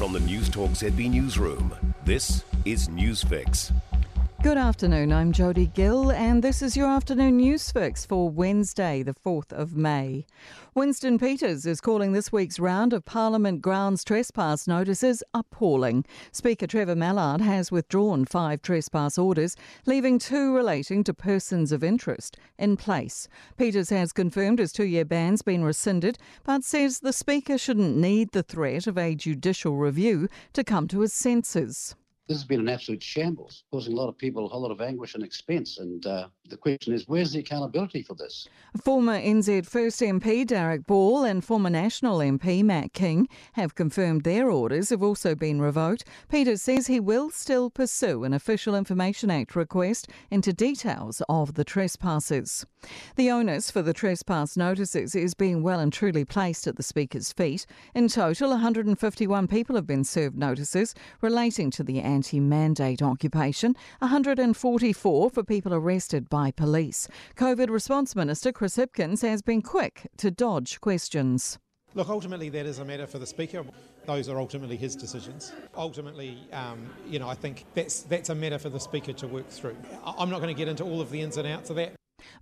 From the Newstalk ZB newsroom, this is News Fix. Good afternoon, I'm Jodie Gill and this is your afternoon News Fix for Wednesday the 4th of May. Winston Peters is calling this week's round of Parliament grounds trespass notices appalling. Speaker Trevor Mallard has withdrawn 5 trespass orders, leaving 2 relating to persons of interest in place. Peters has confirmed his 2-year ban's been rescinded, but says the Speaker shouldn't need the threat of a judicial review to come to his senses. This has been an absolute shambles, causing a lot of people a whole lot of anguish and expense, and the question is, where's the accountability for this? Former NZ First MP Derek Ball and former National MP Matt King have confirmed their orders have also been revoked. Peters says he will still pursue an Official Information Act request into details of the trespasses. The onus for the trespass notices is being well and truly placed at the Speaker's feet. In total, 151 people have been served notices relating to the anti-mandate occupation, 144 for people arrested by police. COVID Response Minister Chris Hipkins has been quick to dodge questions. Look, ultimately that is a matter for the Speaker. Those are ultimately his decisions. Ultimately, I think that's a matter for the Speaker to work through. I'm not going to get into all of the ins and outs of that.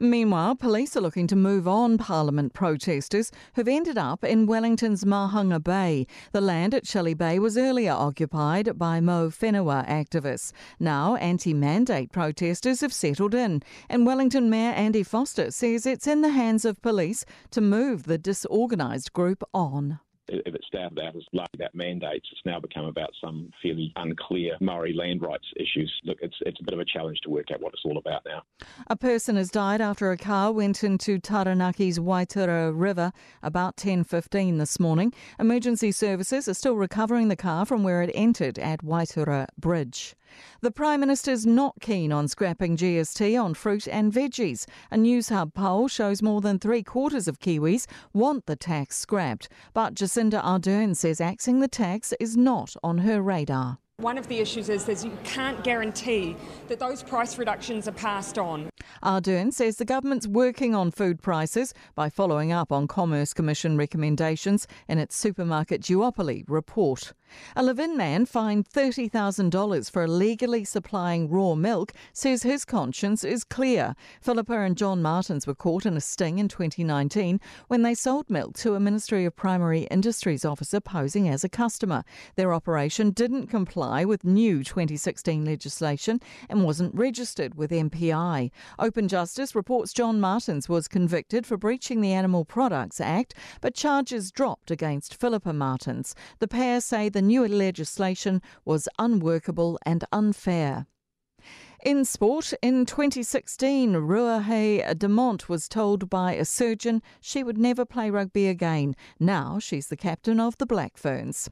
Meanwhile, police are looking to move on Parliament protesters who've ended up in Wellington's Mahunga Bay. The land at Shelley Bay was earlier occupied by Mo Whenua activists. Now, anti-mandate protesters have settled in, and Wellington Mayor Andy Foster says it's in the hands of police to move the disorganised group on. If it started out as largely about mandates, it's now become about some fairly unclear Maori land rights issues. Look, it's a bit of a challenge to work out what it's all about now. A person has died after a car went into Taranaki's Waitara River about 10:15 this morning. Emergency services are still recovering the car from where it entered at Waitara Bridge. The Prime Minister's not keen on scrapping GST on fruit and veggies. A News Hub poll shows more than 3/4 of Kiwis want the tax scrapped, but Jacinda Ardern says axing the tax is not on her radar. One of the issues is you can't guarantee that those price reductions are passed on. Ardern says the government's working on food prices by following up on Commerce Commission recommendations in its supermarket duopoly report. A Levin man fined $30,000 for illegally supplying raw milk says his conscience is clear. Philippa and John Martins were caught in a sting in 2019 when they sold milk to a Ministry of Primary Industries officer posing as a customer. Their operation didn't comply with new 2016 legislation and wasn't registered with MPI. Open Justice reports John Martins was convicted for breaching the Animal Products Act, but charges dropped against Philippa Martins. The pair say the new legislation was unworkable and unfair. In sport, in 2016, Ruahe Demont was told by a surgeon she would never play rugby again. Now she's the captain of the Black Ferns.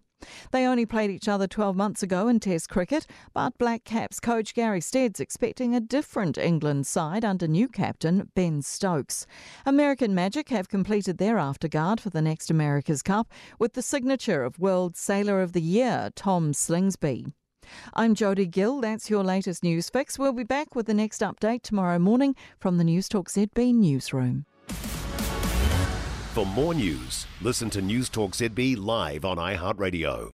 They only played each other 12 months ago in Test cricket, but Black Caps coach Gary Stead's expecting a different England side under new captain Ben Stokes. American Magic have completed their afterguard for the next America's Cup with the signature of World Sailor of the Year Tom Slingsby. I'm Jodie Gill, that's your latest News Fix. We'll be back with the next update tomorrow morning from the Newstalk ZB newsroom. For more news, listen to Newstalk ZB live on iHeartRadio.